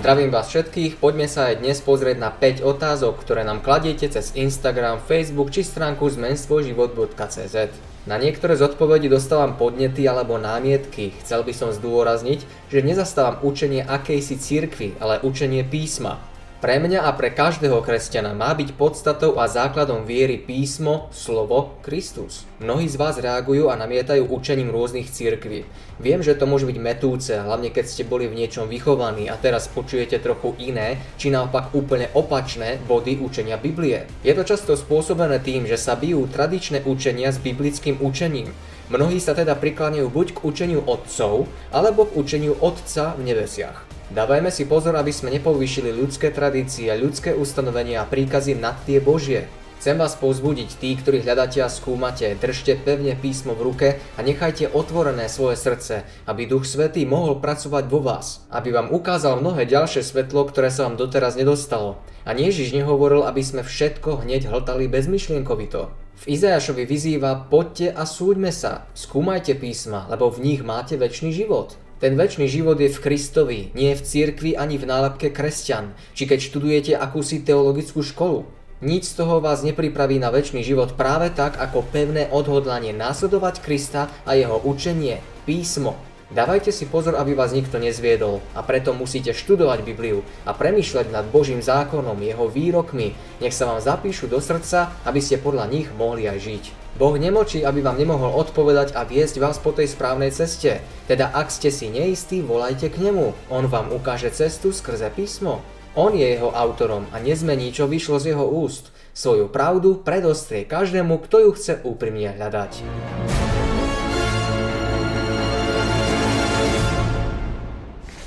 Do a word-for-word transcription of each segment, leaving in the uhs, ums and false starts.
Zdravím vás všetkých, poďme sa aj dnes pozrieť na päť otázok, ktoré nám kladiete cez Instagram, Facebook či stránku zmen svoj život bodka cé zet. Na niektoré z odpovedí dostávam podnety alebo námietky. Chcel by som zdôrazniť, že nezastávam učenie akejsi cirkvi, ale učenie písma. Pre mňa a pre každého kresťana má byť podstatou a základom viery písmo, slovo, Kristus. Mnohí z vás reagujú a namietajú učením rôznych cirkví. Viem, že to môže byť mätúce, hlavne keď ste boli v niečom vychovaní a teraz počujete trochu iné, či naopak úplne opačné body učenia Biblie. Je to často spôsobené tým, že sa bijú tradičné učenia s biblickým učením. Mnohí sa teda prikláňajú buď k učeniu otcov, alebo k učeniu Otca v nebesiach. Dávajme si pozor, aby sme nepovýšili ľudské tradície, ľudské ustanovenia a príkazy nad tie Božie. Chcem vás povzbudiť, tí, ktorí hľadáte a skúmate, držte pevne písmo v ruke a nechajte otvorené svoje srdce, aby Duch Svätý mohol pracovať vo vás, aby vám ukázal mnohé ďalšie svetlo, ktoré sa vám doteraz nedostalo. A Ježiš nehovoril, aby sme všetko hneď hltali bezmyšlienkovito. V Izajašovi vyzýva: poďte a súďme sa, skúmajte písma, lebo v nich máte večný život. Ten večný život je v Kristovi, nie v cirkvi ani v nálepke kresťan, či keď študujete akúsi teologickú školu. Nič z toho vás nepripraví na večný život práve tak, ako pevné odhodlanie následovať Krista a jeho učenie, písmo. Dávajte si pozor, aby vás nikto nezviedol, a preto musíte študovať Bibliu a premýšľať nad Božím zákonom, jeho výrokmi. Nech sa vám zapíšu do srdca, aby ste podľa nich mohli aj žiť. Boh nemočí, aby vám nemohol odpovedať a viesť vás po tej správnej ceste. Teda ak ste si neistí, volajte k nemu. On vám ukáže cestu skrze písmo. On je jeho autorom a nezmení, čo vyšlo z jeho úst. Svoju pravdu predostrie každému, kto ju chce úprimne hľadať.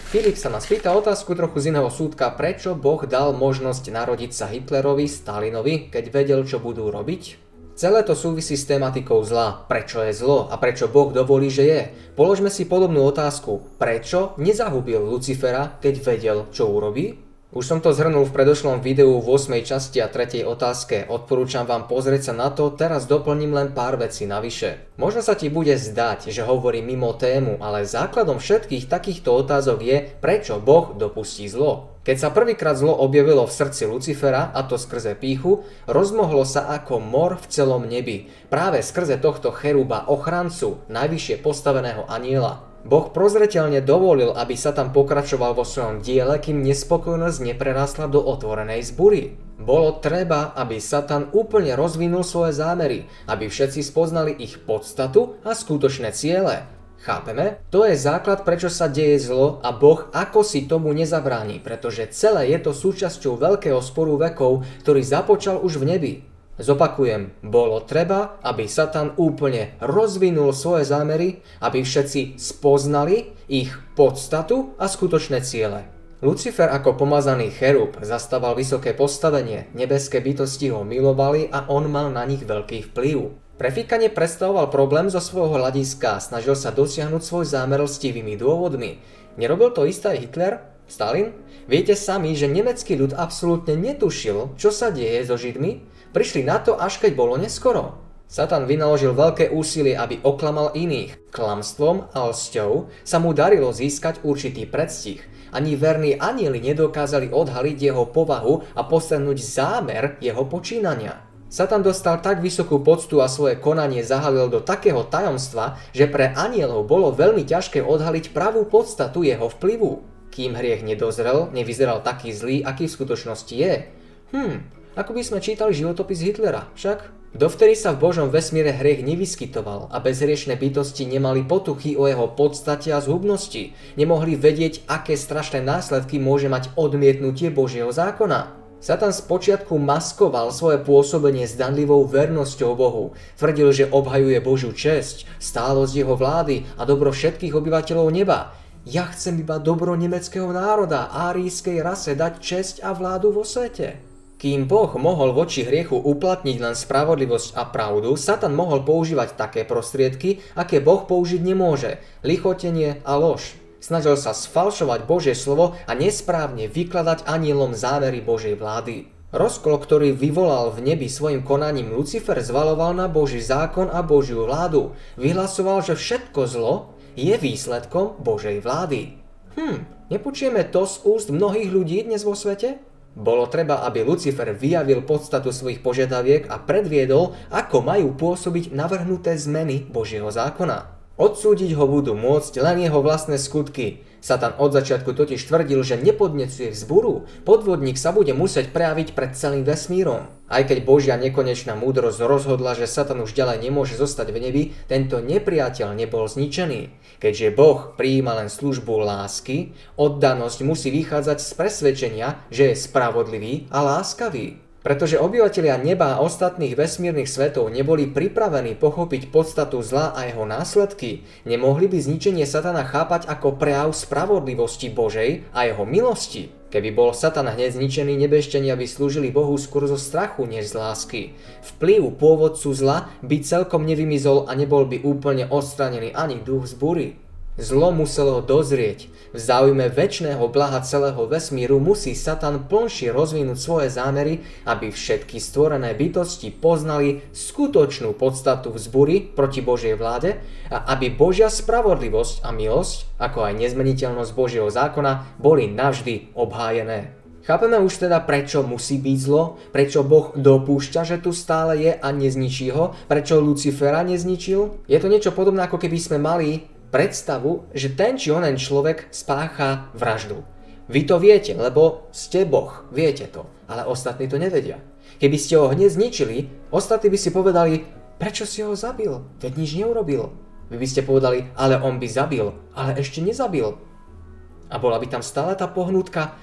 Filip sa nás pýta otázku trochu z iného súdka, prečo Boh dal možnosť narodiť sa Hitlerovi, Stalinovi, keď vedel, čo budú robiť? Celé to súvisí s tematikou zla. Prečo je zlo a prečo Boh dovolí, že je? Položme si podobnú otázku. Prečo nezahubil Lucifera, keď vedel, čo urobí? Už som to zhrnul v predošlom videu v ôsmej časti a tretej otázke. Odporúčam vám pozrieť sa na to, teraz doplním len pár vecí navyše. Možno sa ti bude zdať, že hovorí mimo tému, ale základom všetkých takýchto otázok je, prečo Boh dopustí zlo. Keď sa prvýkrát zlo objavilo v srdci Lucifera, a to skrze pýchu, rozmohlo sa ako mor v celom nebi, práve skrze tohto cheruba ochrancu, najvyššie postaveného anjela. Boh prozreteľne dovolil, aby Satan pokračoval vo svojom diele, kým nespokojnosť neprerásla do otvorenej zbury. Bolo treba, aby Satan úplne rozvinul svoje zámery, aby všetci spoznali ich podstatu a skutočné ciele. Chápeme? To je základ, prečo sa deje zlo a Boh ako si tomu nezabráni, pretože celé je to súčasťou veľkého sporu vekov, ktorý započal už v nebi. Zopakujem, bolo treba, aby Satan úplne rozvinul svoje zámery, aby všetci spoznali ich podstatu a skutočné ciele. Lucifer ako pomazaný cherub zastával vysoké postavenie, nebeské bytosti ho milovali a on mal na nich veľký vplyv. Prefíkanie predstavoval problém zo svojho hľadiska, snažil sa dosiahnuť svoj zámer lstivými dôvodmi. Nerobil to isté Hitler? Stalin? Viete sami, že nemecký ľud absolútne netušil, čo sa deje so Židmi? Prišli na to, až keď bolo neskoro. Satan vynaložil veľké úsilie, aby oklamal iných. Klamstvom a lsťou sa mu darilo získať určitý predstih. Ani verní anjeli nedokázali odhaliť jeho povahu a postrhnúť zámer jeho počínania. Satan dostal tak vysokú poctu a svoje konanie zahalil do takého tajomstva, že pre anjelov bolo veľmi ťažké odhaliť pravú podstatu jeho vplyvu. Kým hriech nedozrel, nevyzeral taký zlý, aký v skutočnosti je. Hm, ako by sme čítali životopis Hitlera, však? Dovtedy sa v Božom vesmíre hriech nevyskytoval a bezhriešne bytosti nemali potuchy o jeho podstate a zhubnosti. Nemohli vedieť, aké strašné následky môže mať odmietnutie Božieho zákona. Satan spočiatku maskoval svoje pôsobenie zdanlivou vernosťou Bohu. Tvrdil, že obhajuje Božiu česť, stálosť jeho vlády a dobro všetkých obyvateľov neba. Ja chcem iba dobro nemeckého národa, árijskej rase dať česť a vládu vo svete. Kým Boh mohol voči hriechu uplatniť len spravodlivosť a pravdu, Satan mohol používať také prostriedky, aké Boh použiť nemôže. Lichotenie a lož. Snažil sa sfalšovať Božie slovo a nesprávne vykladať anjelom zámery Božej vlády. Rozkol, ktorý vyvolal v nebi svojim konaním, Lucifer zvaloval na Boží zákon a Božiu vládu. Vyhlasoval, že všetko zlo je výsledkom Božej vlády. Hm, nepočujeme to z úst mnohých ľudí dnes vo svete? Bolo treba, aby Lucifer vyjavil podstatu svojich požiadaviek a predviedol, ako majú pôsobiť navrhnuté zmeny Božieho zákona. Odsúdiť ho budú môcť len jeho vlastné skutky. Satan od začiatku totiž tvrdil, že nepodnecuje vzburu, podvodník sa bude musieť prejaviť pred celým vesmírom. Aj keď Božia nekonečná múdrosť rozhodla, že Satan už ďalej nemôže zostať v nebi, tento nepriateľ nebol zničený. Keďže Boh prijíma len službu lásky, oddanosť musí vychádzať z presvedčenia, že je spravodlivý a láskavý. Pretože obyvatelia neba a ostatných vesmírnych svetov neboli pripravení pochopiť podstatu zla a jeho následky, nemohli by zničenie Satana chápať ako prejav spravodlivosti Božej a jeho milosti. Keby bol Satan hneď zničený, nebešťania by slúžili Bohu skôr zo strachu než z lásky. Vplyv pôvodcu zla by celkom nevymizol a nebol by úplne odstranený ani duch zbúry. Zlo muselo dozrieť. V záujme večného blaha celého vesmíru musí Satan plnšie rozvinúť svoje zámery, aby všetky stvorené bytosti poznali skutočnú podstatu vzbury proti Božej vláde a aby Božia spravodlivosť a milosť, ako aj nezmeniteľnosť Božieho zákona, boli navždy obhájené. Chápeme už teda, prečo musí byť zlo, prečo Boh dopúšťa, že tu stále je a nezničí ho, prečo Lucifera nezničil? Je to niečo podobné, ako keby sme mali predstavu, že ten či onen človek spáchá vraždu. Vy to viete, lebo ste Boh, viete to, ale ostatní to nevedia. Keby ste ho hneď zničili, ostatní by si povedali, prečo si ho zabil, veď nič neurobil. Vy by ste povedali, ale on by zabil, ale ešte nezabil. A bola by tam stále tá pohnutka,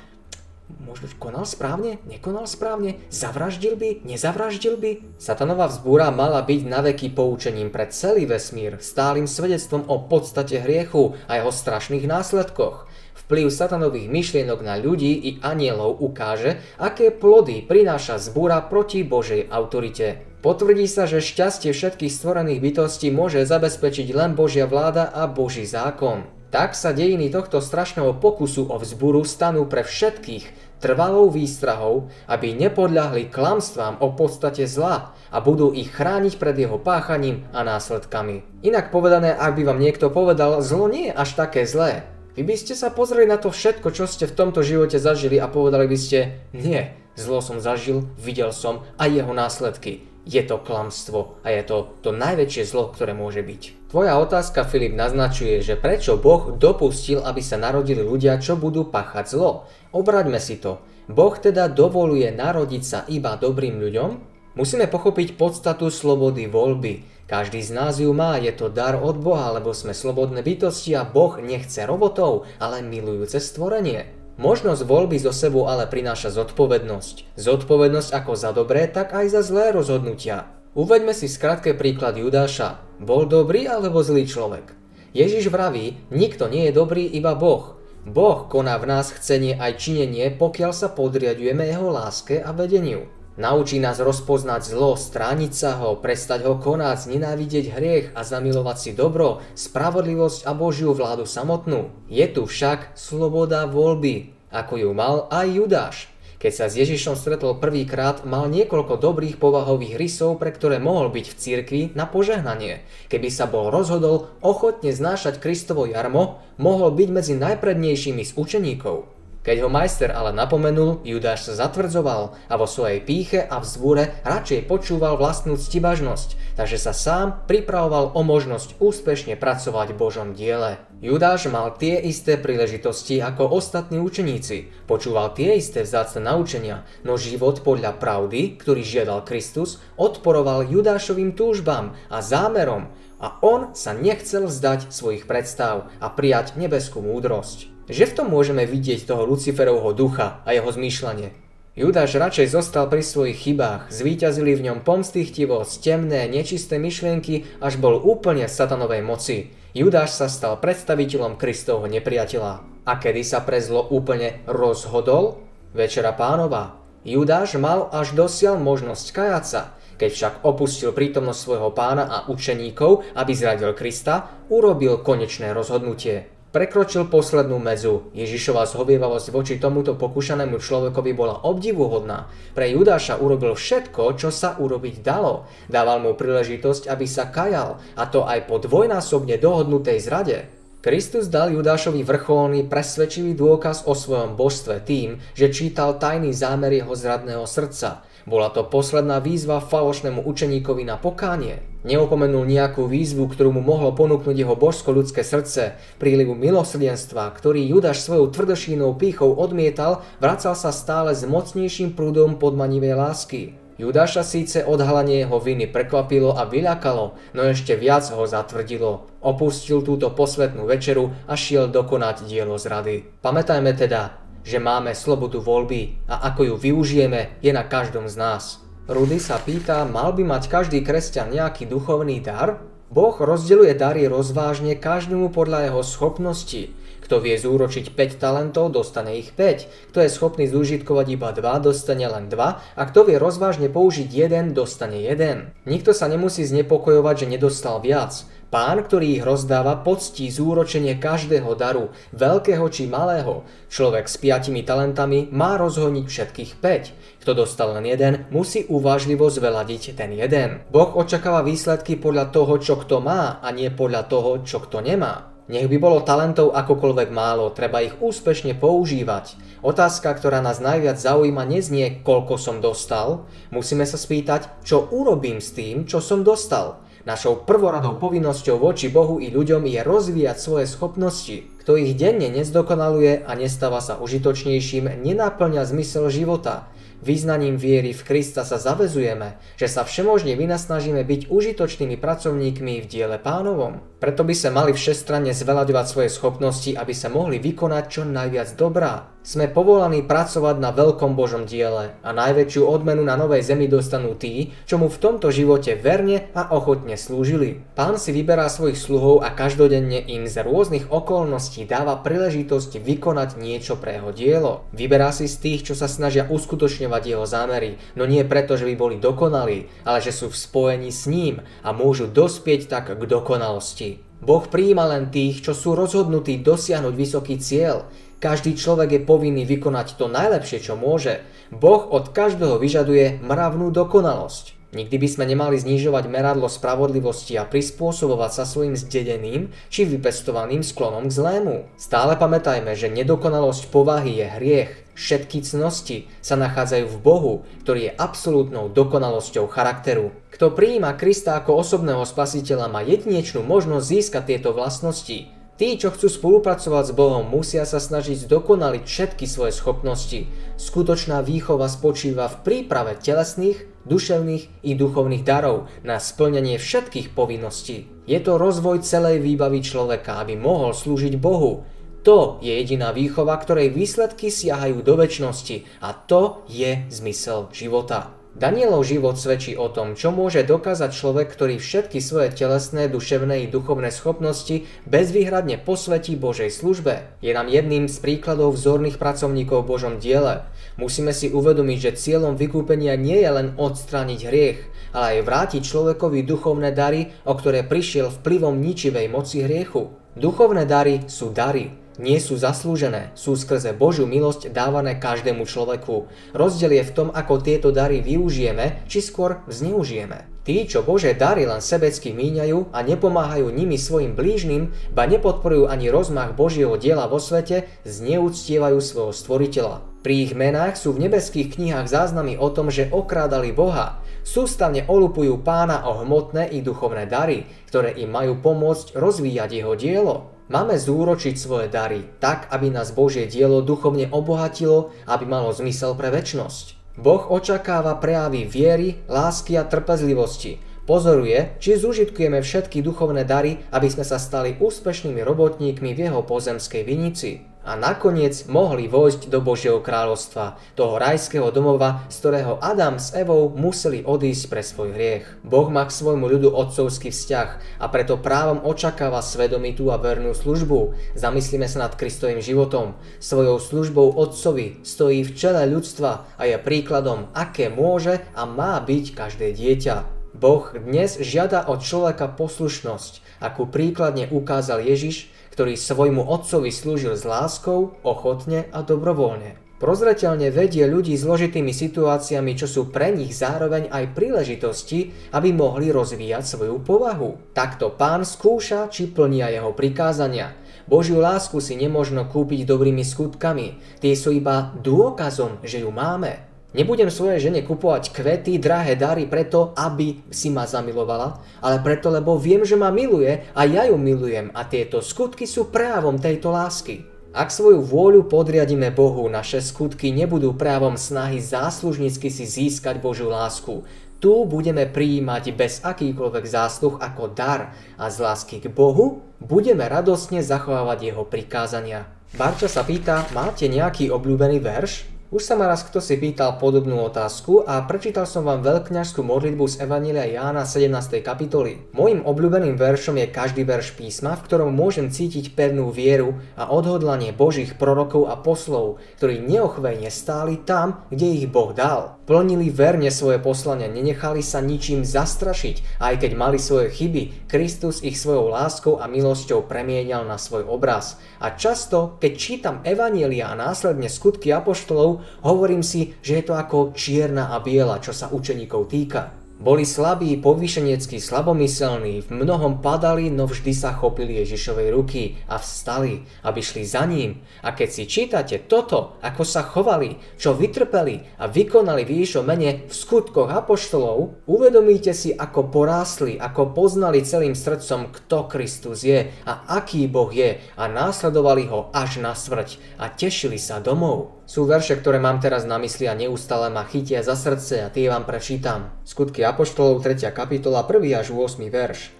možno konal správne, nekonal správne, zavraždil by, nezavraždil by. Satanova vzbúra mala byť naveky poučením pre celý vesmír, stálym svedectvom o podstate hriechu a jeho strašných následkoch. Vplyv satanových myšlienok na ľudí i anielov ukáže, aké plody prináša vzbúra proti Božej autorite. Potvrdí sa, že šťastie všetkých stvorených bytostí môže zabezpečiť len Božia vláda a Boží zákon. Tak sa dejiny tohto strašného pokusu o vzburu stanú pre všetkých trvalou výstrahou, aby nepodľahli klamstvám o podstate zla a budú ich chrániť pred jeho páchaním a následkami. Inak povedané, ak by vám niekto povedal, zlo nie je až také zlé. Vy by ste sa pozreli na to všetko, čo ste v tomto živote zažili a povedali by ste, nie, zlo som zažil, videl som a jeho následky. Je to klamstvo a je to to najväčšie zlo, ktoré môže byť. Tvoja otázka, Filip, naznačuje, že prečo Boh dopustil, aby sa narodili ľudia, čo budú páchať zlo. Obraťme si to. Boh teda dovoluje narodiť sa iba dobrým ľuďom? Musíme pochopiť podstatu slobody voľby. Každý z nás ju má, je to dar od Boha, lebo sme slobodné bytosti a Boh nechce robotov, ale milujúce stvorenie. Možnosť voľby zo sebou ale prináša zodpovednosť. Zodpovednosť ako za dobré, tak aj za zlé rozhodnutia. Uveďme si v skratke príklad Judáša. Bol dobrý alebo zlý človek? Ježiš vraví, nikto nie je dobrý, iba Boh. Boh koná v nás chcenie aj činenie, pokiaľ sa podriadujeme jeho láske a vedeniu. Naučí nás rozpoznať zlo, strániť sa ho, prestať ho konať, nenávidieť hriech a zamilovať si dobro, spravodlivosť a Božiu vládu samotnú. Je tu však sloboda voľby, ako ju mal aj Judáš. Keď sa s Ježišom stretol prvýkrát, mal niekoľko dobrých povahových rysov, pre ktoré mohol byť v cirkvi na požehnanie. Keby sa bol rozhodol ochotne znášať Kristovo jarmo, mohol byť medzi najprednejšími z učeníkov. Keď ho majster ale napomenul, Judáš sa zatvrdzoval a vo svojej pýche a vzbúre radšej počúval vlastnú ctibažnosť, takže sa sám pripravoval o možnosť úspešne pracovať v Božom diele. Judáš mal tie isté príležitosti ako ostatní učeníci, počúval tie isté vzácne naučenia, no život podľa pravdy, ktorý žiadal Kristus, odporoval Judášovým túžbám a zámerom a on sa nechcel vzdať svojich predstav a prijať nebeskú múdrosť. Že v tom môžeme vidieť toho Luciferovho ducha a jeho zmýšľanie. Judáš radšej zostal pri svojich chybách, zvíťazili v ňom pomstychtivosť, temné, nečisté myšlienky, až bol úplne v satanovej moci. Judáš sa stal predstaviteľom Kristovho nepriateľa. A kedy sa pre zlo úplne rozhodol? Večera Pánova. Judáš mal až dosiaľ možnosť kajať sa. Keď však opustil prítomnosť svojho pána a učeníkov, aby zradil Krista, urobil konečné rozhodnutie. Prekročil poslednú medzu. Ježišova zhovievavosť voči tomuto pokúšanému človekovi bola obdivuhodná. Pre Judáša urobil všetko, čo sa urobiť dalo. Dával mu príležitosť, aby sa kajal, a to aj po dvojnásobne dohodnutej zrade. Kristus dal Judášovi vrcholný presvedčivý dôkaz o svojom božstve tým, že čítal tajný zámer jeho zradného srdca. Bola to posledná výzva falošnému učeníkovi na pokánie. Neopomenul nejakú výzvu, ktorú mu mohlo ponúknuť jeho božsko-ľudské srdce. Prílivu milosrdenstva, ktorý Judáš svojou tvrdošínou pýchou odmietal, vracal sa stále s mocnejším prúdom podmanivej lásky. Judáša síce odhalenie jeho viny prekvapilo a vyľakalo, no ešte viac ho zatvrdilo. Opustil túto posvetnú večeru a šiel dokonať dielo zrady. Pamätajme teda, že máme slobodu voľby a ako ju využijeme, je na každom z nás. Rudy sa pýta, mal by mať každý kresťan nejaký duchovný dar? Boh rozdeľuje dary rozvážne každému podľa jeho schopnosti. Kto vie zúročiť päť talentov, dostane ich päť, kto je schopný zúžitkovať iba dva, dostane len dva a kto vie rozvážne použiť jeden, dostane jeden. Nikto sa nemusí znepokojovať, že nedostal viac. Pán, ktorý ich rozdáva, poctí zúročenie každého daru, veľkého či malého. Človek s piatimi talentami má rozhoniť všetkých päť. Kto dostal len jeden, musí uvážlivo zveladiť ten jeden. Boh očakáva výsledky podľa toho, čo kto má a nie podľa toho, čo kto nemá. Nech by bolo talentov akokoľvek málo, treba ich úspešne používať. Otázka, ktorá nás najviac zaujíma, neznie, koľko som dostal. Musíme sa spýtať, čo urobím s tým, čo som dostal. Našou prvoradou povinnosťou voči Bohu i ľuďom je rozvíjať svoje schopnosti. Kto ich denne nezdokonaluje a nestáva sa užitočnejším, nenáplňa zmysel života. Vyznaním viery v Krista sa zaväzujeme, že sa všemožne vynasnažíme byť užitočnými pracovníkmi v diele Pánovom. Preto by sa mali všestranne zveľaďovať svoje schopnosti, aby sa mohli vykonať čo najviac dobrá. Sme povolaní pracovať na veľkom Božom diele a najväčšiu odmenu na novej zemi dostanú tí, čo mu v tomto živote verne a ochotne slúžili. Pán si vyberá svojich sluhov a každodenne im z rôznych okolností dáva príležitosť vykonať niečo pre jeho dielo. Vyberá si z tých, čo sa snažia uskutočňovať jeho zámery, no nie preto, že by boli dokonalí, ale že sú v spojení s ním a môžu dospieť tak k dokonalosti. Boh prijíma len tých, čo sú rozhodnutí dosiahnuť vysoký cieľ. Každý človek je povinný vykonať to najlepšie, čo môže. Boh od každého vyžaduje mravnú dokonalosť. Nikdy by sme nemali znižovať meradlo spravodlivosti a prispôsobovať sa svojim zdedeným či vypestovaným sklonom k zlému. Stále pamätajme, že nedokonalosť povahy je hriech. Všetky cnosti sa nachádzajú v Bohu, ktorý je absolútnou dokonalosťou charakteru. Kto prijíma Krista ako osobného spasiteľa, má jedinečnú možnosť získať tieto vlastnosti. Tí, čo chcú spolupracovať s Bohom, musia sa snažiť zdokonaliť všetky svoje schopnosti. Skutočná výchova spočíva v príprave telesných, duševných i duchovných darov na splnenie všetkých povinností. Je to rozvoj celej výbavy človeka, aby mohol slúžiť Bohu. To je jediná výchova, ktorej výsledky siahajú do večnosti a to je zmysel života. Danielov život svedčí o tom, čo môže dokázať človek, ktorý všetky svoje telesné, duševné i duchovné schopnosti bezvýhradne posvetí Božej službe. Je nám jedným z príkladov vzorných pracovníkov v Božom diele. Musíme si uvedomiť, že cieľom vykúpenia nie je len odstrániť hriech, ale aj vrátiť človekovi duchovné dary, o ktoré prišiel vplyvom ničivej moci hriechu. Duchovné dary sú dary. Nie sú zaslúžené, sú skrze Božiu milosť dávané každému človeku. Rozdiel je v tom, ako tieto dary využijeme, či skôr zneužijeme. Tí, čo Božie dary len sebecky míňajú a nepomáhajú nimi svojim blížnym, ba nepodporujú ani rozmach Božieho diela vo svete, zneúctievajú svojho stvoriteľa. Pri ich menách sú v nebeských knihách záznamy o tom, že okrádali Boha. Sústavne olupujú Pána o hmotné i duchovné dary, ktoré im majú pomôcť rozvíjať jeho dielo. Máme zúročiť svoje dary tak, aby nás Božie dielo duchovne obohatilo, aby malo zmysel pre večnosť. Boh očakáva prejavy viery, lásky a trpezlivosti. Pozoruje, či zúžitkujeme všetky duchovné dary, aby sme sa stali úspešnými robotníkmi v jeho pozemskej vinici. A nakoniec mohli vojsť do Božieho kráľovstva, toho rajského domova, z ktorého Adam s Evou museli odísť pre svoj hriech. Boh má k svojmu ľudu otcovský vzťah a preto právom očakáva svedomitú a vernú službu. Zamyslíme sa nad Kristovým životom. Svojou službou otcovi stojí v čele ľudstva a je príkladom, aké môže a má byť každé dieťa. Boh dnes žiada od človeka poslušnosť, akú príkladne ukázal Ježiš, ktorý svojmu otcovi slúžil s láskou, ochotne a dobrovoľne. Prozreteľne vedie ľudí zložitými situáciami, čo sú pre nich zároveň aj príležitosti, aby mohli rozvíjať svoju povahu. Takto Pán skúša, či plnia jeho prikázania. Božiu lásku si nemožno kúpiť dobrými skutkami, tie sú iba dôkazom, že ju máme. Nebudem svojej žene kupovať kvety, drahé dary preto, aby si ma zamilovala, ale preto, lebo viem, že ma miluje a ja ju milujem a tieto skutky sú prejavom tejto lásky. Ak svoju vôľu podriadíme Bohu, naše skutky nebudú prejavom snahy záslužnícky si získať Božiu lásku. Tu budeme prijímať bez akýkoľvek zásluh ako dar a z lásky k Bohu budeme radostne zachovávať jeho prikázania. Barča sa pýta, máte nejaký obľúbený verš? Už sa ma raz kto si pýtal podobnú otázku a prečítal som vám veľkňažskú modlitbu z Evanjelia Jána sedemnástej kapitoly. Mojím obľúbeným veršom je každý verš písma, v ktorom môžem cítiť pevnú vieru a odhodlanie Božích prorokov a poslov, ktorí neochvejne stáli tam, kde ich Boh dal. Plnili verne svoje poslania, nenechali sa ničím zastrašiť, aj keď mali svoje chyby, Kristus ich svojou láskou a milosťou premienial na svoj obraz. A často, keď čítam evanjelia a následne skutky apoštolov, hovorím si, že je to ako čierna a biela, čo sa učeníkov týka. Boli slabí, povýšenecky slabomyselní, v mnohom padali, no vždy sa chopili Ježišovej ruky a vstali, aby šli za ním. A keď si čítate toto, ako sa chovali, čo vytrpeli a vykonali v Ježišovom mene v skutkoch apoštolov, uvedomíte si, ako porástli, ako poznali celým srdcom, kto Kristus je a aký Boh je a následovali ho až na smrť a tešili sa domov. Sú verše, ktoré mám teraz na mysli a neustále ma chytia za srdce a tie vám prečítam. Skutky apoštolov tretia kapitola prvý až ôsmy verš.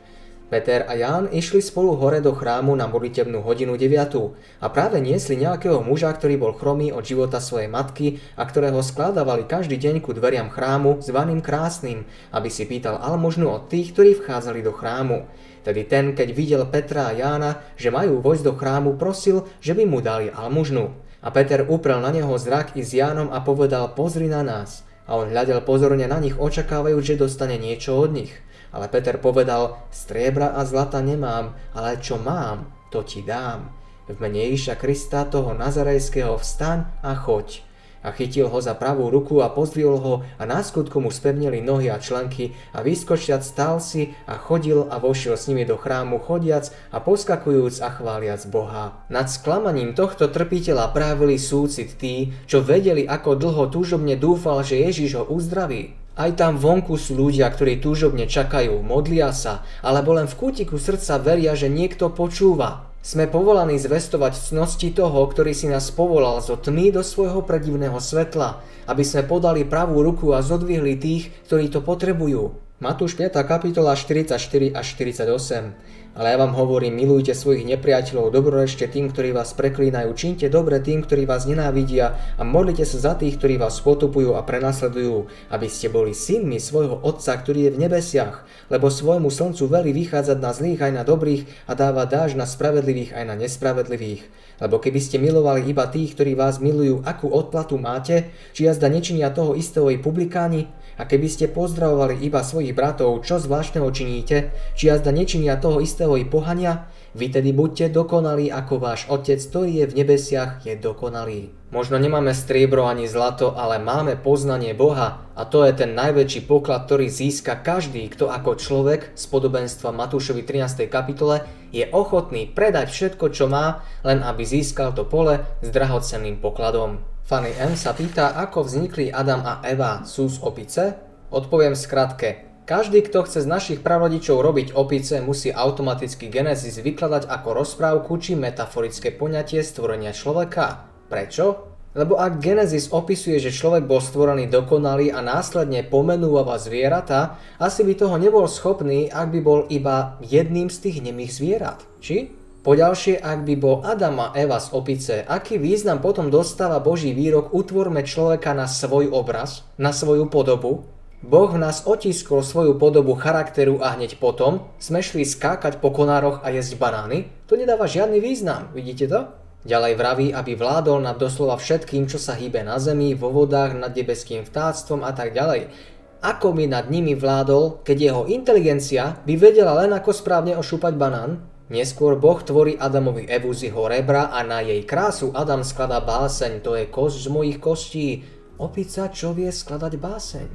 Peter a Ján išli spolu hore do chrámu na modlitebnú hodinu deviatu a práve niesli nejakého muža, ktorý bol chromý od života svojej matky a ktorého skládavali každý deň ku dveriam chrámu zvaným Krásnym, aby si pýtal almužnu od tých, ktorí vchádzali do chrámu. Tedy ten, keď videl Petra a Jána, že majú vojsť do chrámu, prosil, že by mu dali almužnu. A Peter uprel na neho zrak i s Jánom a povedal, pozri na nás. A on hľadel pozorne na nich, očakávajúc, že dostane niečo od nich. Ale Peter povedal, striebra a zlata nemám, ale čo mám, to ti dám. V mene Ježiša Krista, toho nazarejského, vstaň a choď. A chytil ho za pravú ruku a pozdvihol ho a náskutku mu spevnili nohy a členky a vyskočiac stál si a chodil a vošiel s nimi do chrámu chodiac a poskakujúc a chváliac Boha. Nad sklamaním tohto trpiteľa právili súcit tí, čo vedeli, ako dlho túžobne dúfal, že Ježiš ho uzdraví. Aj tam vonku sú ľudia, ktorí túžobne čakajú, modlia sa, alebo len v kútiku srdca veria, že niekto počúva. Sme povolaní zvestovať cnosti toho, ktorý si nás povolal zo tmy do svojho predivného svetla, aby sme podali pravú ruku a zodvihli tých, ktorí to potrebujú. Matúš piata kapitola štyridsaťštyri až štyridsaťosem. Ale ja vám hovorím, milujte svojich nepriateľov, dobrorečte tým, ktorí vás preklínajú, čínte dobre tým, ktorí vás nenávidia a modlite sa za tých, ktorí vás potupujú a prenasledujú, aby ste boli synmi svojho Otca, ktorý je v nebesiach, lebo svojmu slncu velí vychádzať na zlých aj na dobrých a dáva dáž na spravedlivých aj na nespravedlivých. Lebo keby ste milovali iba tých, ktorí vás milujú, akú odplatu máte, či jazda nečinia toho istého i publikáni? A keby ste pozdravovali iba svojich bratov, čo zvláštneho činíte, či jazda nečinia toho istého i pohania? Vy tedy buďte dokonalí, ako váš Otec, ktorý je v nebesiach, je dokonalý. Možno nemáme striebro ani zlato, ale máme poznanie Boha a to je ten najväčší poklad, ktorý získa každý, kto ako človek z podobenstva Matúšovi trinástej kapitole je ochotný predať všetko, čo má, len aby získal to pole s drahocenným pokladom. Fanny M sa pýta, ako vznikli Adam a Eva, sú z opice? Odpoviem skratke. Každý, kto chce z našich prarodičov robiť opice, musí automaticky Genesis vykladať ako rozprávku či metaforické poňatie stvorenia človeka. Prečo? Lebo ak Genesis opisuje, že človek bol stvorený dokonalý a následne pomenúva zvieratá, asi by toho nebol schopný, ak by bol iba jedným z tých nemých zvierat, či? Poďalšie, ak by bol Adam a Eva z opice, aký význam potom dostáva Boží výrok utvorme človeka na svoj obraz, na svoju podobu? Boh v nás otiskol svoju podobu charakteru a hneď potom sme šli skákať po konároch a jesť banány? To nedáva žiadny význam, vidíte to? Ďalej vraví, aby vládol nad doslova všetkým, čo sa hýbe na zemi, vo vodách, nad nebeským vtáctvom a tak ďalej. Ako by nad nimi vládol, keď jeho inteligencia by vedela len ako správne ošúpať banán? Neskôr Boh tvorí Adamovi Evu z jeho rebra a na jej krásu Adam skladá báseň, to je kosť z mojich kostí. Opica, čo vie skladať báseň?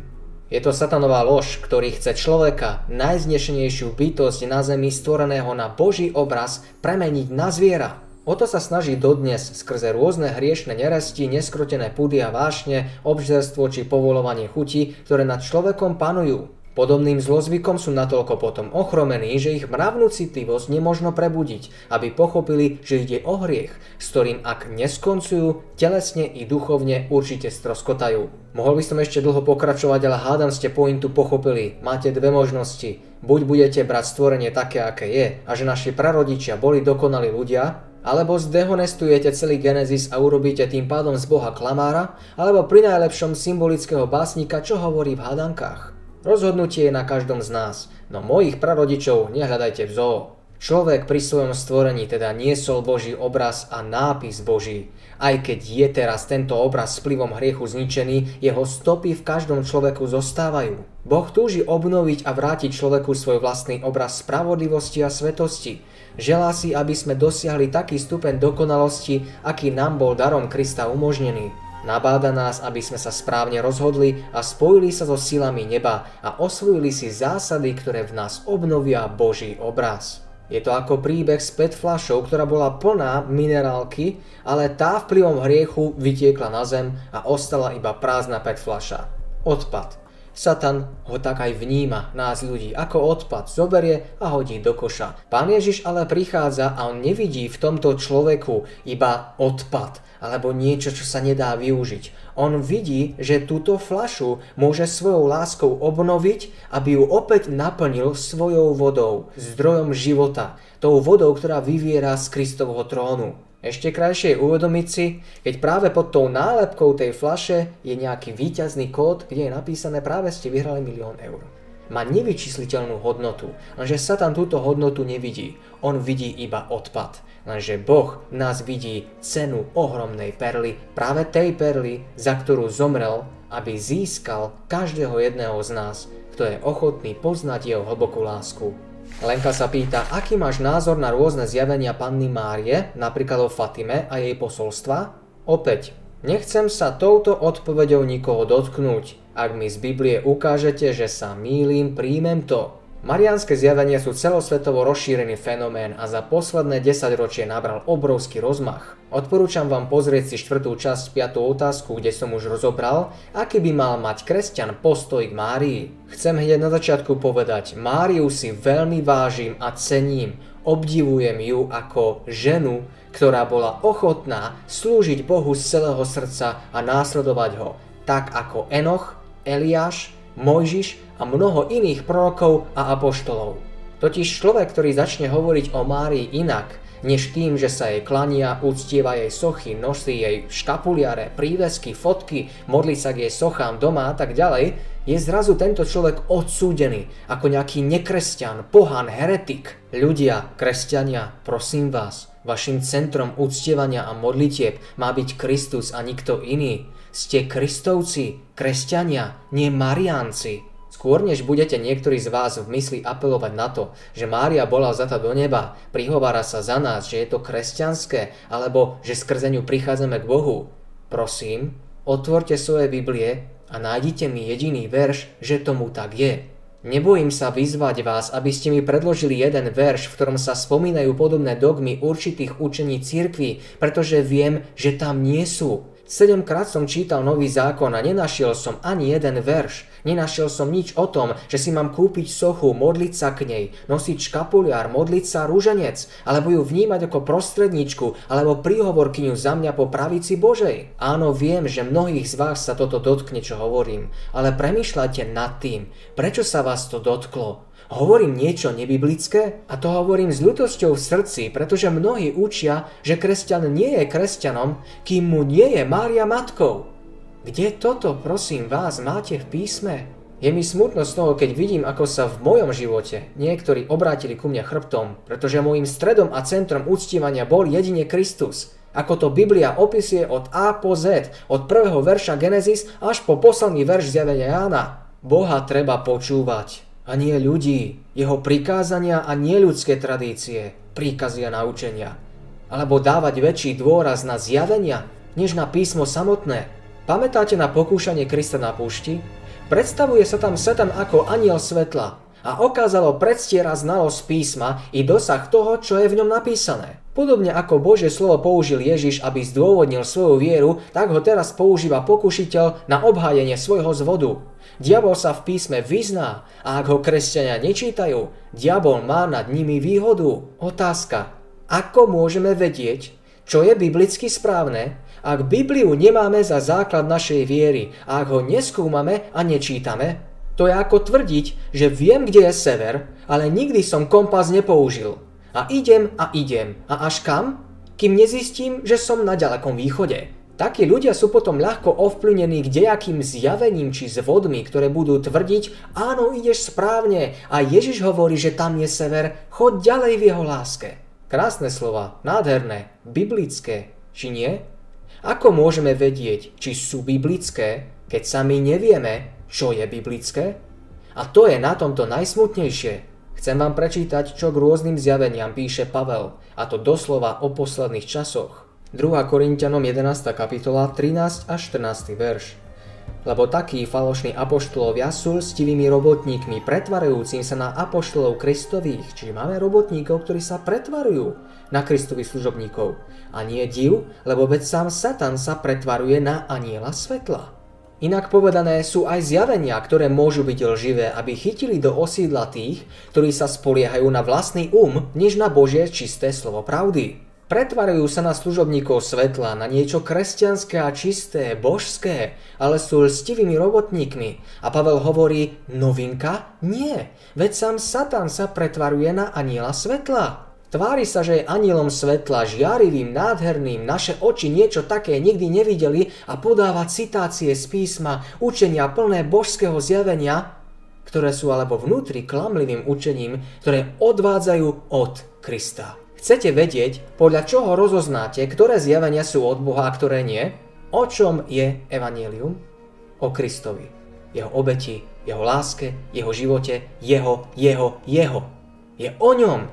Je to satanová lož, ktorý chce človeka, najznešenejšiu bytosť na zemi stvoreného na Boží obraz, premeniť na zviera. O to sa snaží dodnes skrze rôzne hriešne neresti, neskrotené pudy a vášne, obžerstvo či povolovanie chuti, ktoré nad človekom panujú. Podobným zlozvykom sú natoľko potom ochromení, že ich mravnú citlivosť nemožno prebudiť, aby pochopili, že ide o hriech, s ktorým ak neskoncujú, telesne i duchovne určite stroskotajú. Mohol by som ešte dlho pokračovať, ale hádam ste pointu pochopili. Máte dve možnosti. Buď budete brať stvorenie také, aké je, a že naši prarodičia boli dokonalí ľudia, alebo zdehonestujete celý Genesis a urobíte tým pádom z Boha klamára, alebo pri najlepšom symbolického básnika, čo hovorí v hádankách. Rozhodnutie je na každom z nás, no mojich prarodičov nehľadajte v zoo. Človek pri svojom stvorení teda niesol Boží obraz a nápis Boží. Aj keď je teraz tento obraz vplyvom hriechu zničený, jeho stopy v každom človeku zostávajú. Boh túži obnoviť a vrátiť človeku svoj vlastný obraz spravodlivosti a svetosti. Želá si, aby sme dosiahli taký stupeň dokonalosti, aký nám bol darom Krista umožnený. Nabáda nás, aby sme sa správne rozhodli a spojili sa so silami neba a osvojili si zásady, ktoré v nás obnovia Boží obraz. Je to ako príbeh s pé é té fľašou, ktorá bola plná minerálky, ale tá vplyvom hriechu vytiekla na zem a ostala iba prázdna pé é té fľaša. Odpad. Satan ho tak aj vníma, nás ľudí, ako odpad, zoberie a hodí do koša. Pán Ježiš ale prichádza a on nevidí v tomto človeku iba odpad, alebo niečo, čo sa nedá využiť. On vidí, že túto fľašu môže svojou láskou obnoviť, aby ju opäť naplnil svojou vodou, zdrojom života, tou vodou, ktorá vyviera z Kristovho trónu. Ešte krajšie je uvedomiť si, keď práve pod tou nálepkou tej fľaše je nejaký víťazný kód, kde je napísané práve ste vyhrali milión eur. Má nevyčísliteľnú hodnotu, lenže Satan túto hodnotu nevidí. On vidí iba odpad. Lenže Boh nás vidí cenu ohromnej perly, práve tej perly, za ktorú zomrel, aby získal každého jedného z nás, kto je ochotný poznať jeho hlbokú lásku. Lenka sa pýta, aký máš názor na rôzne zjavenia Panny Márie, napríklad o Fatime a jej posolstva? Opäť, nechcem sa touto odpoveďou nikoho dotknúť. Ak mi z Biblie ukážete, že sa mýlim, príjmem to. Mariánske zjavenia sú celosvetovo rozšírený fenomén a za posledné desaťročie nabral obrovský rozmach. Odporúčam vám pozrieť si štvrtú časť, piatú otázku, kde som už rozobral, aký by mal mať kresťan postoj k Márii. Chcem hneď na začiatku povedať, Máriu si veľmi vážim a cením, obdivujem ju ako ženu, ktorá bola ochotná slúžiť Bohu z celého srdca a následovať ho, tak ako Enoch, Eliáš, Mojžiš a mnoho iných prorokov a apoštolov. Totiž človek, ktorý začne hovoriť o Márii inak, než tým, že sa jej klania, uctieva jej sochy, nosí jej škapuliare, prívesky, fotky, modlí sa k jej sochám doma a tak ďalej, je zrazu tento človek odsúdený ako nejaký nekresťan, pohan, heretik. Ľudia, kresťania, prosím vás, vašim centrom uctievania a modlitieb má byť Kristus a nikto iný. Ste kristovci, kresťania, nie mariánci. Skôr než budete niektorí z vás v mysli apelovať na to, že Mária bola vzata do neba, prihovára sa za nás, že je to kresťanské, alebo že skrze ňu prichádzame k Bohu. Prosím, otvorte svoje Biblie a nájdite mi jediný verš, že tomu tak je. Nebojím sa vyzvať vás, aby ste mi predložili jeden verš, v ktorom sa spomínajú podobné dogmy určitých učení cirkvi, pretože viem, že tam nie sú. Sedemkrát som čítal Nový zákon a nenašiel som ani jeden verš. Nenašiel som nič o tom, že si mám kúpiť sochu, modliť sa k nej, nosiť škapuliár, modliť sa ruženec, alebo ju vnímať ako prostredníčku, alebo príhovorkyňu za mňa po pravici Božej. Áno, viem, že mnohých z vás sa toto dotkne, čo hovorím, ale premýšľajte nad tým, prečo sa vás to dotklo. Hovorím niečo nebiblické? A to hovorím s ľutosťou v srdci, pretože mnohí učia, že kresťan nie je kresťanom, kým mu nie je Mária matkou. Kde toto, prosím vás, máte v písme? Je mi smutno z toho, keď vidím, ako sa v mojom živote niektorí obrátili ku mne chrbtom, pretože môjim stredom a centrom uctievania bol jedine Kristus. Ako to Biblia opisuje od A po Z, od prvého verša Genesis až po posledný verš Zjavenia Jána. Boha treba počúvať. A nie ľudí, jeho prikázania a nie ľudské tradície, príkazy a naučenia. Alebo dávať väčší dôraz na zjavenia, než na písmo samotné. Pamätáte na pokúšanie Krista na púšti? Predstavuje sa tam Satan ako anjel svetla a okázalo predstiera znalosť písma i dosah toho, čo je v ňom napísané. Podobne ako Božie slovo použil Ježiš, aby zdôvodnil svoju vieru, tak ho teraz používa pokušiteľ na obhájenie svojho zvodu. Diabol sa v písme vyzná a ak ho kresťania nečítajú, diabol má nad nimi výhodu. Otázka. Ako môžeme vedieť, čo je biblicky správne, ak Bibliu nemáme za základ našej viery a ak ho neskúmame a nečítame? To je ako tvrdiť, že viem, kde je sever, ale nikdy som kompas nepoužil. A idem a idem. A až kam? Kým nezistím, že som na ďalekom východe. Takí ľudia sú potom ľahko ovplyvnení kdejakým zjavením či zvodmi, ktoré budú tvrdiť, áno, ideš správne a Ježiš hovorí, že tam je sever, choď ďalej v jeho láske. Krásne slova, nádherné, biblické, či nie? Ako môžeme vedieť, či sú biblické, keď sami nevieme, čo je biblické? A to je na tomto najsmutnejšie. Chcem vám prečítať, čo k rôznym zjaveniam píše Pavel, a to doslova o posledných časoch. druhá. Korinťanom jedenásta kapitola trinásty až štrnásty verš. Lebo takí falošní apoštolovia sú lstivými robotníkmi, pretvarujúcimi sa na apoštolov Kristových. Čiže máme robotníkov, ktorí sa pretvarujú na Kristových služobníkov. A nie div, lebo veď sám Satan sa pretvaruje na anjela svetla. Inak povedané, sú aj zjavenia, ktoré môžu byť lživé, aby chytili do osídla tých, ktorí sa spoliehajú na vlastný um, než na Božie čisté slovo pravdy. Pretvarujú sa na služobníkov svetla, na niečo kresťanské a čisté, božské, ale sú lstivými robotníkmi. A Pavel hovorí, novinka? Nie, veď sám Satan sa pretvaruje na anjela svetla. Tvári sa, že je anjelom svetla, žiarivým, nádherným, naše oči niečo také nikdy nevideli a podáva citácie z písma, učenia plné božského zjavenia, ktoré sú alebo vnútri klamlivým učením, ktoré odvádzajú od Krista. Chcete vedieť, podľa čoho rozoznáte, ktoré zjavenia sú od Boha a ktoré nie? O čom je Evanjelium? O Kristovi, jeho obeti, jeho láske, jeho živote, jeho, jeho, jeho. Je o ňom.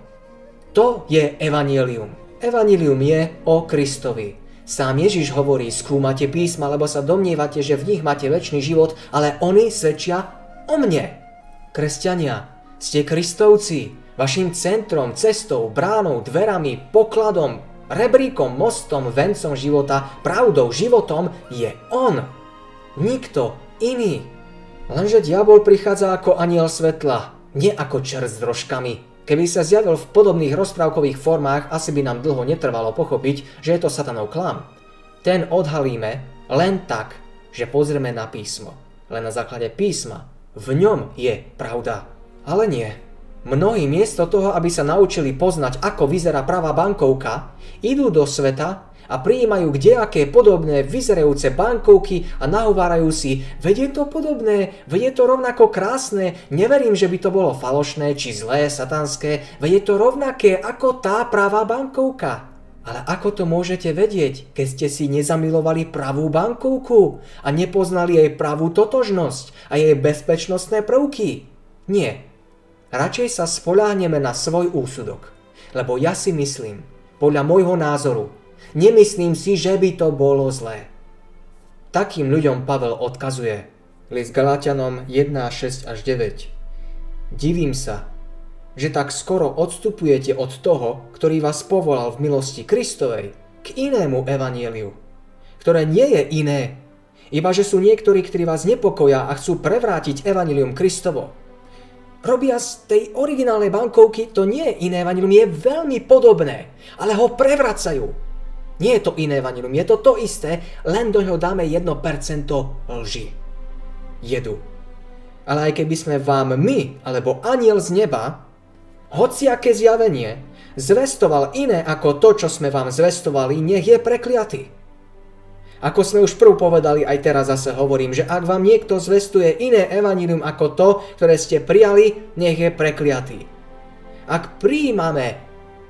To je Evanjelium. Evanjelium je o Kristovi. Sám Ježiš hovorí, skúmate písma, lebo sa domnievate, že v nich máte večný život, ale oni svedčia o mne. Kresťania, ste Kristovci. Vašim centrom, cestou, bránou, dverami, pokladom, rebríkom, mostom, vencom života, pravdou, životom je on. Nikto iný. Lenže diabol prichádza ako anjel svetla, nie ako čert s rožkami. Keby sa zjavil v podobných rozprávkových formách, asi by nám dlho netrvalo pochopiť, že je to satanov klam. Ten odhalíme len tak, že pozrieme na písmo. Len na základe písma. V ňom je pravda. Ale nie. Mnohí miesto toho, aby sa naučili poznať, ako vyzerá pravá bankovka, idú do sveta a prijímajú kdejaké podobné vyzerajúce bankovky a nahovárajú si, veď je to podobné, veď je to rovnako krásne, neverím, že by to bolo falošné či zlé, satanské, veď je to rovnaké ako tá pravá bankovka. Ale ako to môžete vedieť, keď ste si nezamilovali pravú bankovku a nepoznali jej pravú totožnosť a jej bezpečnostné prvky? Nie. Radšej sa spoľahneme na svoj úsudok, lebo ja si myslím, podľa môjho názoru, nemyslím si, že by to bolo zlé. Takým ľuďom Pavel odkazuje. List Galatianom jeden šesť až deväť. Divím sa, že tak skoro odstupujete od toho, ktorý vás povolal v milosti Kristovej, k inému evanjeliu, ktoré nie je iné, iba že sú niektorí, ktorí vás nepokoja a chcú prevrátiť evanjelium Kristovo. Robia z tej originálnej bankovky, to nie je iné evanjelium, je veľmi podobné, ale ho prevracajú. Nie je to iné evanjelium, je to to isté, len do ňoho dáme jedno percento lži. Jedu. Ale aj keby sme vám my, alebo anjel z neba, hociaké zjavenie, zvestoval iné ako to, čo sme vám zvestovali, nech je prekliaty. Ako sme už prv povedali, aj teraz zase hovorím, že ak vám niekto zvestuje iné evanjelium ako to, ktoré ste prijali, nech je prekliaty. Ak prijímame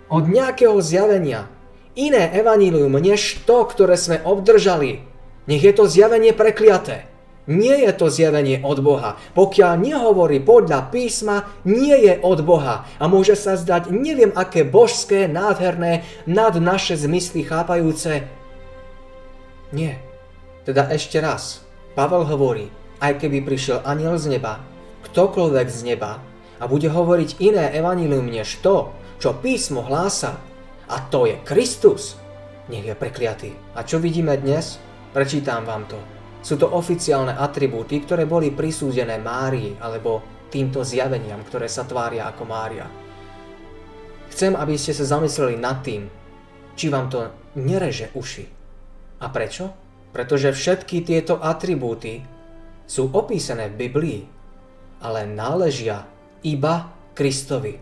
od nejakého zjavenia iné evanjelium než to, ktoré sme obdržali, nech je to zjavenie prekliaté. Nie je to zjavenie od Boha. Pokiaľ nehovorí podľa písma, nie je od Boha. A môže sa zdať neviem aké božské, nádherné, nad naše zmysly chápajúce. Nie. Teda ešte raz. Pavel hovorí, aj keby prišiel anjel z neba, ktokoľvek z neba, a bude hovoriť iné evanjelium než to, čo písmo hlása, a A to je Kristus. Nech je prekliatý. A čo vidíme dnes? Prečítam vám to. Sú to oficiálne atribúty, ktoré boli prisúdené Márii alebo týmto zjaveniam, ktoré sa tvária ako Mária. Chcem, aby ste sa zamysleli nad tým, či vám to nereže uši. A prečo? Pretože všetky tieto atribúty sú opísané v Biblii, ale náležia iba Kristovi.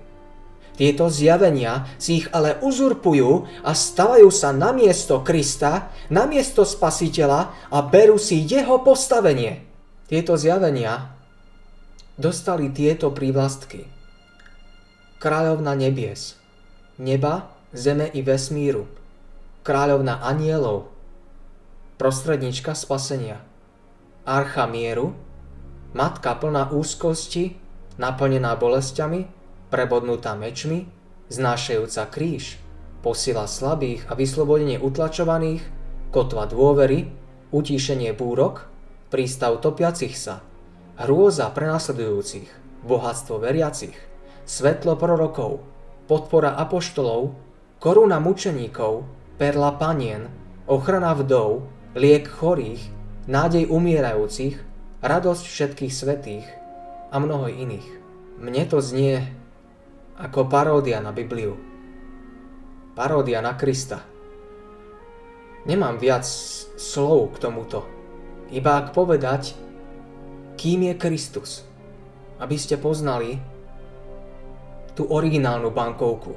Tieto zjavenia si ich ale uzurpujú a stavajú sa na miesto Krista, na miesto Spasiteľa a berú si jeho postavenie. Tieto zjavenia dostali tieto prívlastky. Kráľovna nebies, neba, zeme i vesmíru, kráľovna anielov, prostrednička spasenia, archa mieru, matka plná úzkosti, naplnená bolestiami, prebodnutá mečmi, znášajúca kríž, posila slabých a vyslobodenie utlačovaných, kotva dôvery, utíšenie búrok, prístav topiacich sa, hrôza prenasledujúcich, bohatstvo veriacich, svetlo prorokov, podpora apoštolov, koruna mučeníkov, perla panien, ochrana vdov, liek chorých, nádej umierajúcich, radosť všetkých svätých a mnoho iných. Mne to znie ako paródia na Bibliu. Paródia na Krista. Nemám viac slov k tomuto. Iba ak povedať, kým je Kristus. Aby ste poznali tú originálnu bankovku.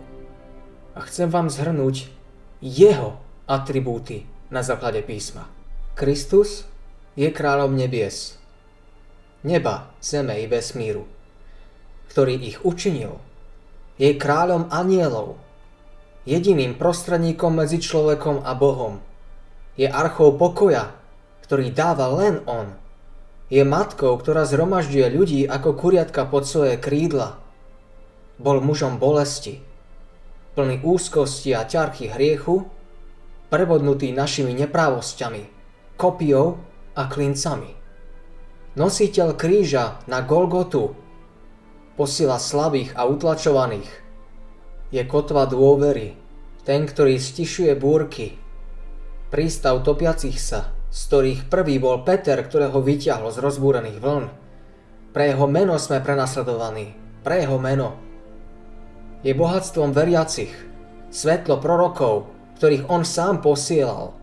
A chcem vám zhrnúť jeho atribúty na základe písma. Kristus je kráľom nebies, neba, zeme i vesmíru, ktorý ich učinil. Je kráľom anielov, jediným prostredníkom medzi človekom a Bohom. Je archou pokoja, ktorý dáva len on. Je matkou, ktorá zhromažďuje ľudí ako kuriatka pod svoje krídla. Bol mužom bolesti, plný úzkosti a ťarchy hriechu, prebodnutý našimi neprávosťami, kopijou a klincami. Nositeľ kríža na Golgotu, posila slabých a utlačovaných. Je kotva dôvery, ten, ktorý stišuje búrky. Prístav topiacich sa, z ktorých prvý bol Peter, ktorého vyťahol z rozbúrených vln. Pre jeho meno sme prenasledovaní, pre jeho meno. Je bohatstvom veriacich, svetlo prorokov, ktorých on sám posielal.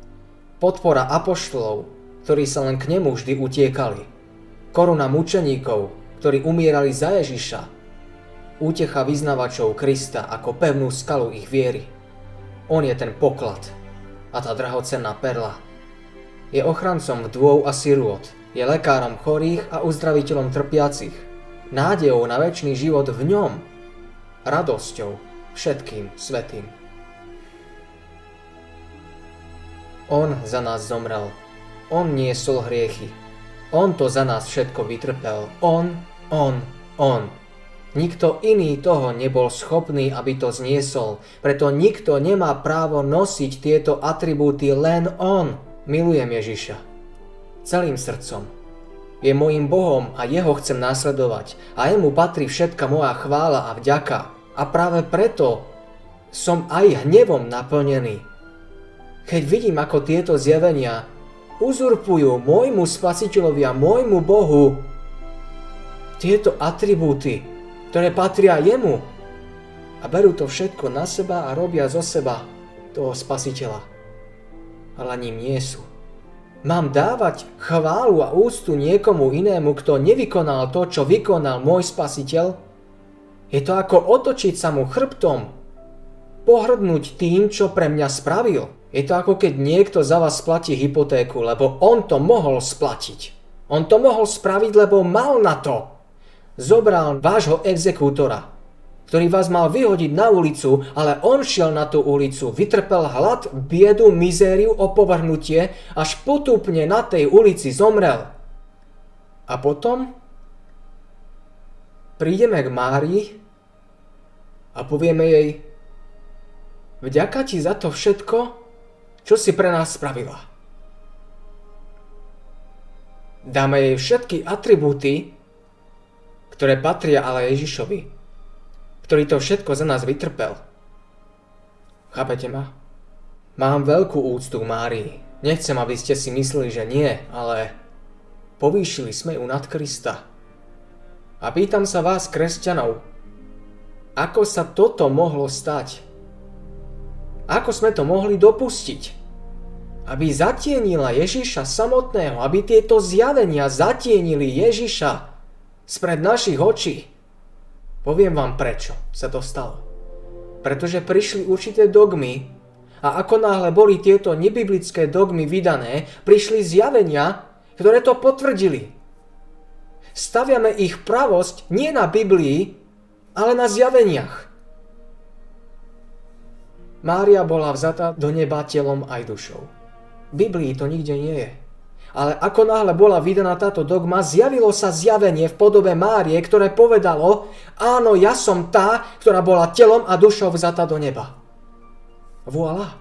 Podpora apoštolov, ktorí sa len k nemu vždy utiekali. Koruna mučeníkov, ktorí umierali za Ježiša, útecha vyznavačov Krista ako pevnú skalu ich viery. On je ten poklad a tá drahocenná perla. Je ochrancom vdôv a sirôt, je lekárom chorých a uzdraviteľom trpiacich, nádejou na večný život v ňom, radosťou všetkým svätým. On za nás zomrel, on niesol hriechy, on to za nás všetko vytrpel, on, on, on. Nikto iný toho nebol schopný, aby to zniesol, preto nikto nemá právo nosiť tieto atribúty, len on. Milujem Ježiša celým srdcom. Je mojím Bohom a jeho chcem nasledovať a jemu patrí všetka moja chvála a vďaka. A práve preto som aj hnevom naplnený, keď vidím, ako tieto zjavenia uzurpujú môjmu Spasiteľovi a môjmu Bohu tieto atribúty, ktoré patria jemu, a berú to všetko na seba a robia zo seba toho Spasiteľa. Ale ním nie sú. Mám dávať chválu a úctu niekomu inému, kto nevykonal to, čo vykonal môj Spasiteľ? Je to ako otočiť sa mu chrbtom, pohrdnúť tým, čo pre mňa spravil. Je to ako keď niekto za vás splatí hypotéku, lebo on to mohol splatiť. On to mohol spraviť, lebo mal na to. Zobral vášho exekútora, ktorý vás mal vyhodiť na ulicu, ale on šiel na tú ulicu, vytrpel hlad, biedu, mizériu, opovrhnutie, až potupne na tej ulici zomrel. A potom prídeme k Márii a povieme jej: vďaka ti za to všetko, čo si pre nás spravila. Dáme jej všetky atribúty, ktoré patria ale Ježišovi, ktorý to všetko za nás vytrpel. Chápete ma? Mám veľkú úctu k Márii. Nechcem, aby ste si mysleli, že nie, ale povýšili sme ju nad Krista. A pýtam sa vás, kresťanov, ako sa toto mohlo stať? Ako sme to mohli dopustiť? Aby zatienila Ježiša samotného, aby tieto zjavenia zatienili Ježiša spred našich očí. Poviem vám, prečo sa to stalo. Pretože prišli určité dogmy a ako náhle boli tieto nebiblické dogmy vydané, prišli zjavenia, ktoré to potvrdili. Staviame ich pravosť nie na Biblii, ale na zjaveniach. Mária bola vzatá do neba telom aj dušou. V Biblii to nikde nie je. Ale ako náhle bola vydaná táto dogma, zjavilo sa zjavenie v podobe Márie, ktoré povedalo: áno, ja som tá, ktorá bola telom a dušou vzatá do neba. Voilà.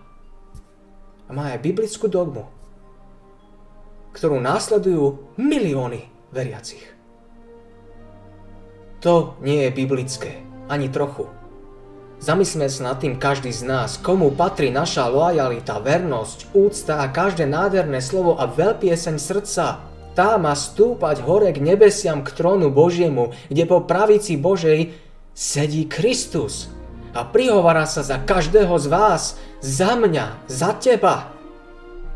A má aj biblickú dogmu, ktorú následujú milióny veriacich. To nie je biblické, ani trochu. Zamyslme sa nad tým každý z nás, komu patrí naša lojalita, vernosť, úcta a každé nádherné slovo a veľpieseň srdca. Tá má stúpať hore k nebesiam, k trónu Božiemu, kde po pravici Božej sedí Kristus a prihovára sa za každého z vás, za mňa, za teba.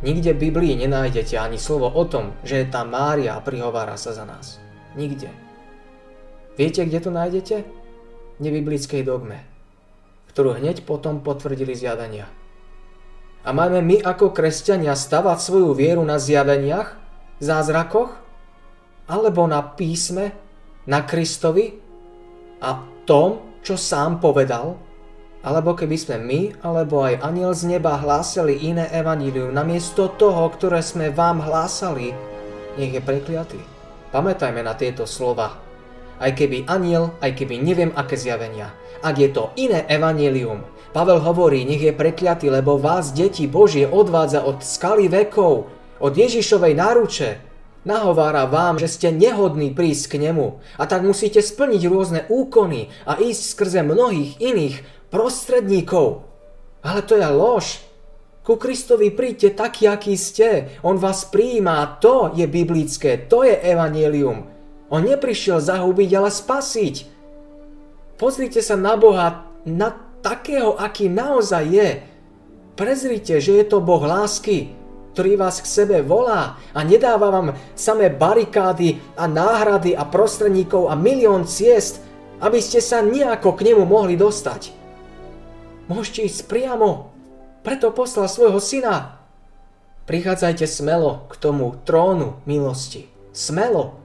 Nikde v Biblii nenájdete ani slovo o tom, že je tá Mária a prihovára sa za nás. Nikde. Viete, kde to nájdete? V nebiblickej dogme, ktorú hneď potom potvrdili zjavenia. A máme my ako kresťania stavať svoju vieru na zjaveniach, zázrakoch, alebo na písme, na Kristovi a tom, čo sám povedal? Alebo keby sme my, alebo aj aniel z neba hlásali iné evanjelium namiesto toho, ktoré sme vám hlásali, nech je prekliatý. Pamätajme na tieto slova. Aj keby aniel, aj keby neviem aké zjavenia. Ak je to iné evanjelium, Pavel hovorí, nech je prekliatý, lebo vás, deti Božie, odvádza od skaly vekov, od Ježišovej náruče. Nahovára vám, že ste nehodní prísť k nemu a tak musíte splniť rôzne úkony a ísť skrze mnohých iných prostredníkov. Ale to je lož. Ku Kristovi príďte taký, aký ste. On vás prijíma a to je biblické, to je evanjelium. On neprišiel zahubiť, ale spasiť. Pozrite sa na Boha, na takého, aký naozaj je. Prezrite, že je to Boh lásky, ktorý vás k sebe volá a nedáva vám samé barikády a náhrady a prostredníkov a milión ciest, aby ste sa nejako k nemu mohli dostať. Môžete ísť priamo, preto poslal svojho syna. Prichádzajte smelo k tomu trónu milosti. Smelo.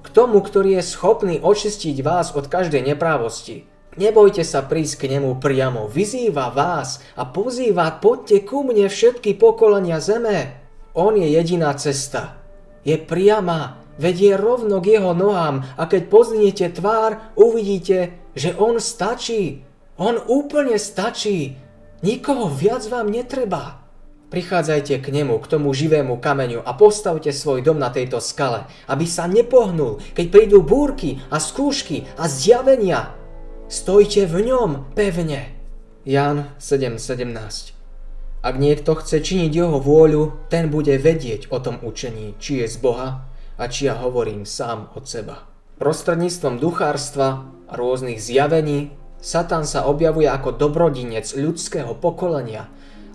K tomu, ktorý je schopný očistiť vás od každej neprávosti. Nebojte sa prísť k nemu priamo, vyzýva vás a pozýva: poďte ku mne všetky pokolenia zeme. On je jediná cesta. Je priama, vedie rovno k jeho nohám a keď pozriete tvár, uvidíte, že on stačí. On úplne stačí. Nikoho viac vám netreba. Prichádzajte k nemu, k tomu živému kameňu a postavte svoj dom na tejto skale, aby sa nepohnul, keď prídu búrky a skúšky a zjavenia. Stojte v ňom pevne. Ján sedem sedemnásť. Ak niekto chce činiť jeho vôľu, ten bude vedieť o tom učení, či je z Boha a či ja hovorím sám od seba. Prostredníctvom duchárstva a rôznych zjavení Satan sa objavuje ako dobrodinec ľudského pokolenia,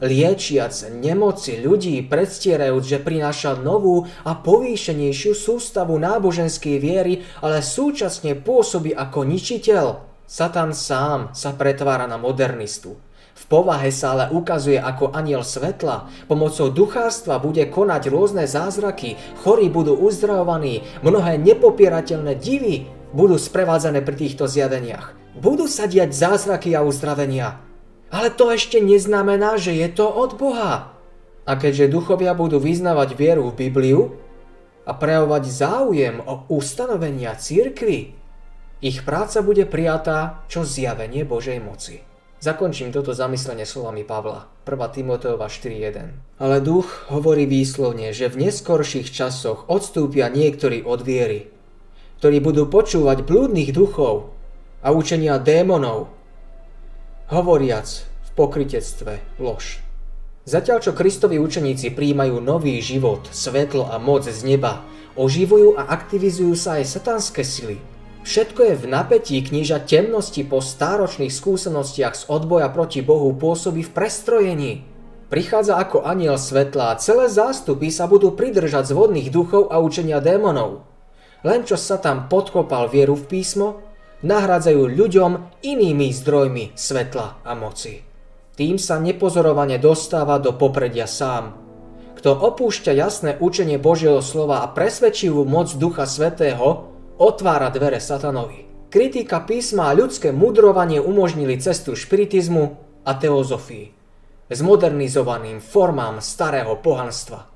liečiac nemoci ľudí, predstierajúc, že prináša novú a povýšenejšiu sústavu náboženskej viery, ale súčasne pôsobí ako ničiteľ. Satan sám sa pretvára na modernistu. V povahe sa ale ukazuje ako anjel svetla. Pomocou duchárstva bude konať rôzne zázraky, chorí budú uzdravovaní, mnohé nepopierateľné divy budú sprevádzané pri týchto zjaveniach. Budú sa diať zázraky a uzdravenia. Ale to ešte neznamená, že je to od Boha. A keďže duchovia budú vyznávať vieru v Bibliu a prejavovať záujem o ustanovenia cirkvi, ich práca bude prijatá čo zjavenie Božej moci. Zakončím toto zamyslenie slovami Pavla, prvá Timoteova štyri jeden. Ale duch hovorí výslovne, že v neskorších časoch odstúpia niektorí od viery, ktorí budú počúvať blúdnych duchov a učenia démonov, hovoriac v pokrytectve, lož. Zatiaľ, čo Kristovi učeníci prijímajú nový život, svetlo a moc z neba, oživujú a aktivizujú sa aj satanské sily. Všetko je v napätí, kníža temnosti po stáročných skúsenostiach z odboja proti Bohu pôsobí v prestrojení. Prichádza ako anjel svetla a celé zástupy sa budú pridržať zvodných duchov a učenia démonov. Len čo Satan podkopal vieru v písmo, nahrádzajú ľuďom inými zdrojmi svetla a moci. Tým sa nepozorovane dostáva do popredia sám. Kto opúšťa jasné učenie Božieho slova a presvedčivú moc Ducha Svätého, otvára dvere Satanovi. Kritika písma a ľudské mudrovanie umožnili cestu špiritizmu a teozofii, zmodernizovaným formám starého pohanstva,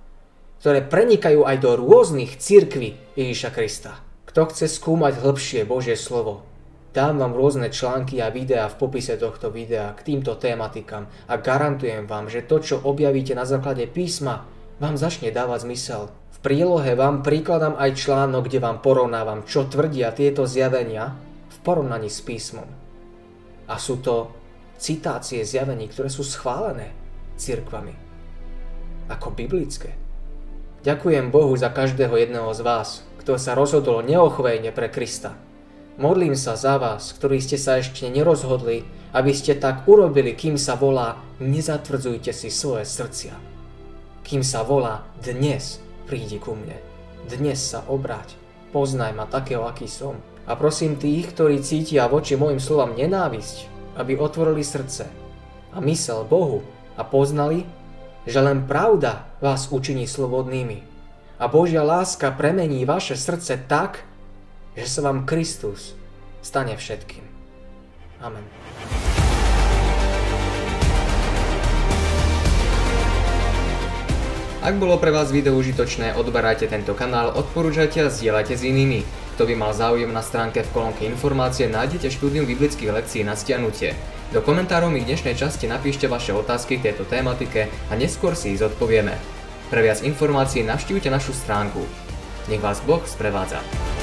ktoré prenikajú aj do rôznych cirkví Ježiša Krista. Kto chce skúmať hlbšie Božie slovo, dám vám rôzne články a videá v popise tohto videa k týmto tematikám a garantujem vám, že to, čo objavíte na základe písma, vám začne dávať zmysel. V prílohe vám prikladám aj článok, kde vám porovnávam, čo tvrdia tieto zjavenia v porovnaní s písmom. A sú to citácie zjavení, ktoré sú schválené cirkvami ako biblické. Ďakujem Bohu za každého jedného z vás, kto sa rozhodol neochvejne pre Krista. Modlím sa za vás, ktorí ste sa ešte nerozhodli, aby ste tak urobili, kým sa volá nezatvrdzujte si svoje srdcia. Kým sa volá dnes prídi ku mne, dnes sa obráť, poznaj ma takého, aký som. A prosím tých, ktorí cítia voči mojim slovám nenávisť, aby otvorili srdce a mysel Bohu a poznali, že len pravda vás učiní slobodnými a Božia láska premení vaše srdce tak, že sa vám Kristus stane všetkým. Amen. Ak bolo pre vás video užitočné, odberajte tento kanál, odporúčajte a zdieľajte s inými. Kto by mal záujem, na stránke v kolónke informácie nájdete štúdium biblických lekcií na stiahnutie. Do komentárov mi v dnešnej časti napíšte vaše otázky k tejto tématike a neskôr si ich zodpovieme. Pre viac informácií navštívte našu stránku. Nech vás Boh sprevádza.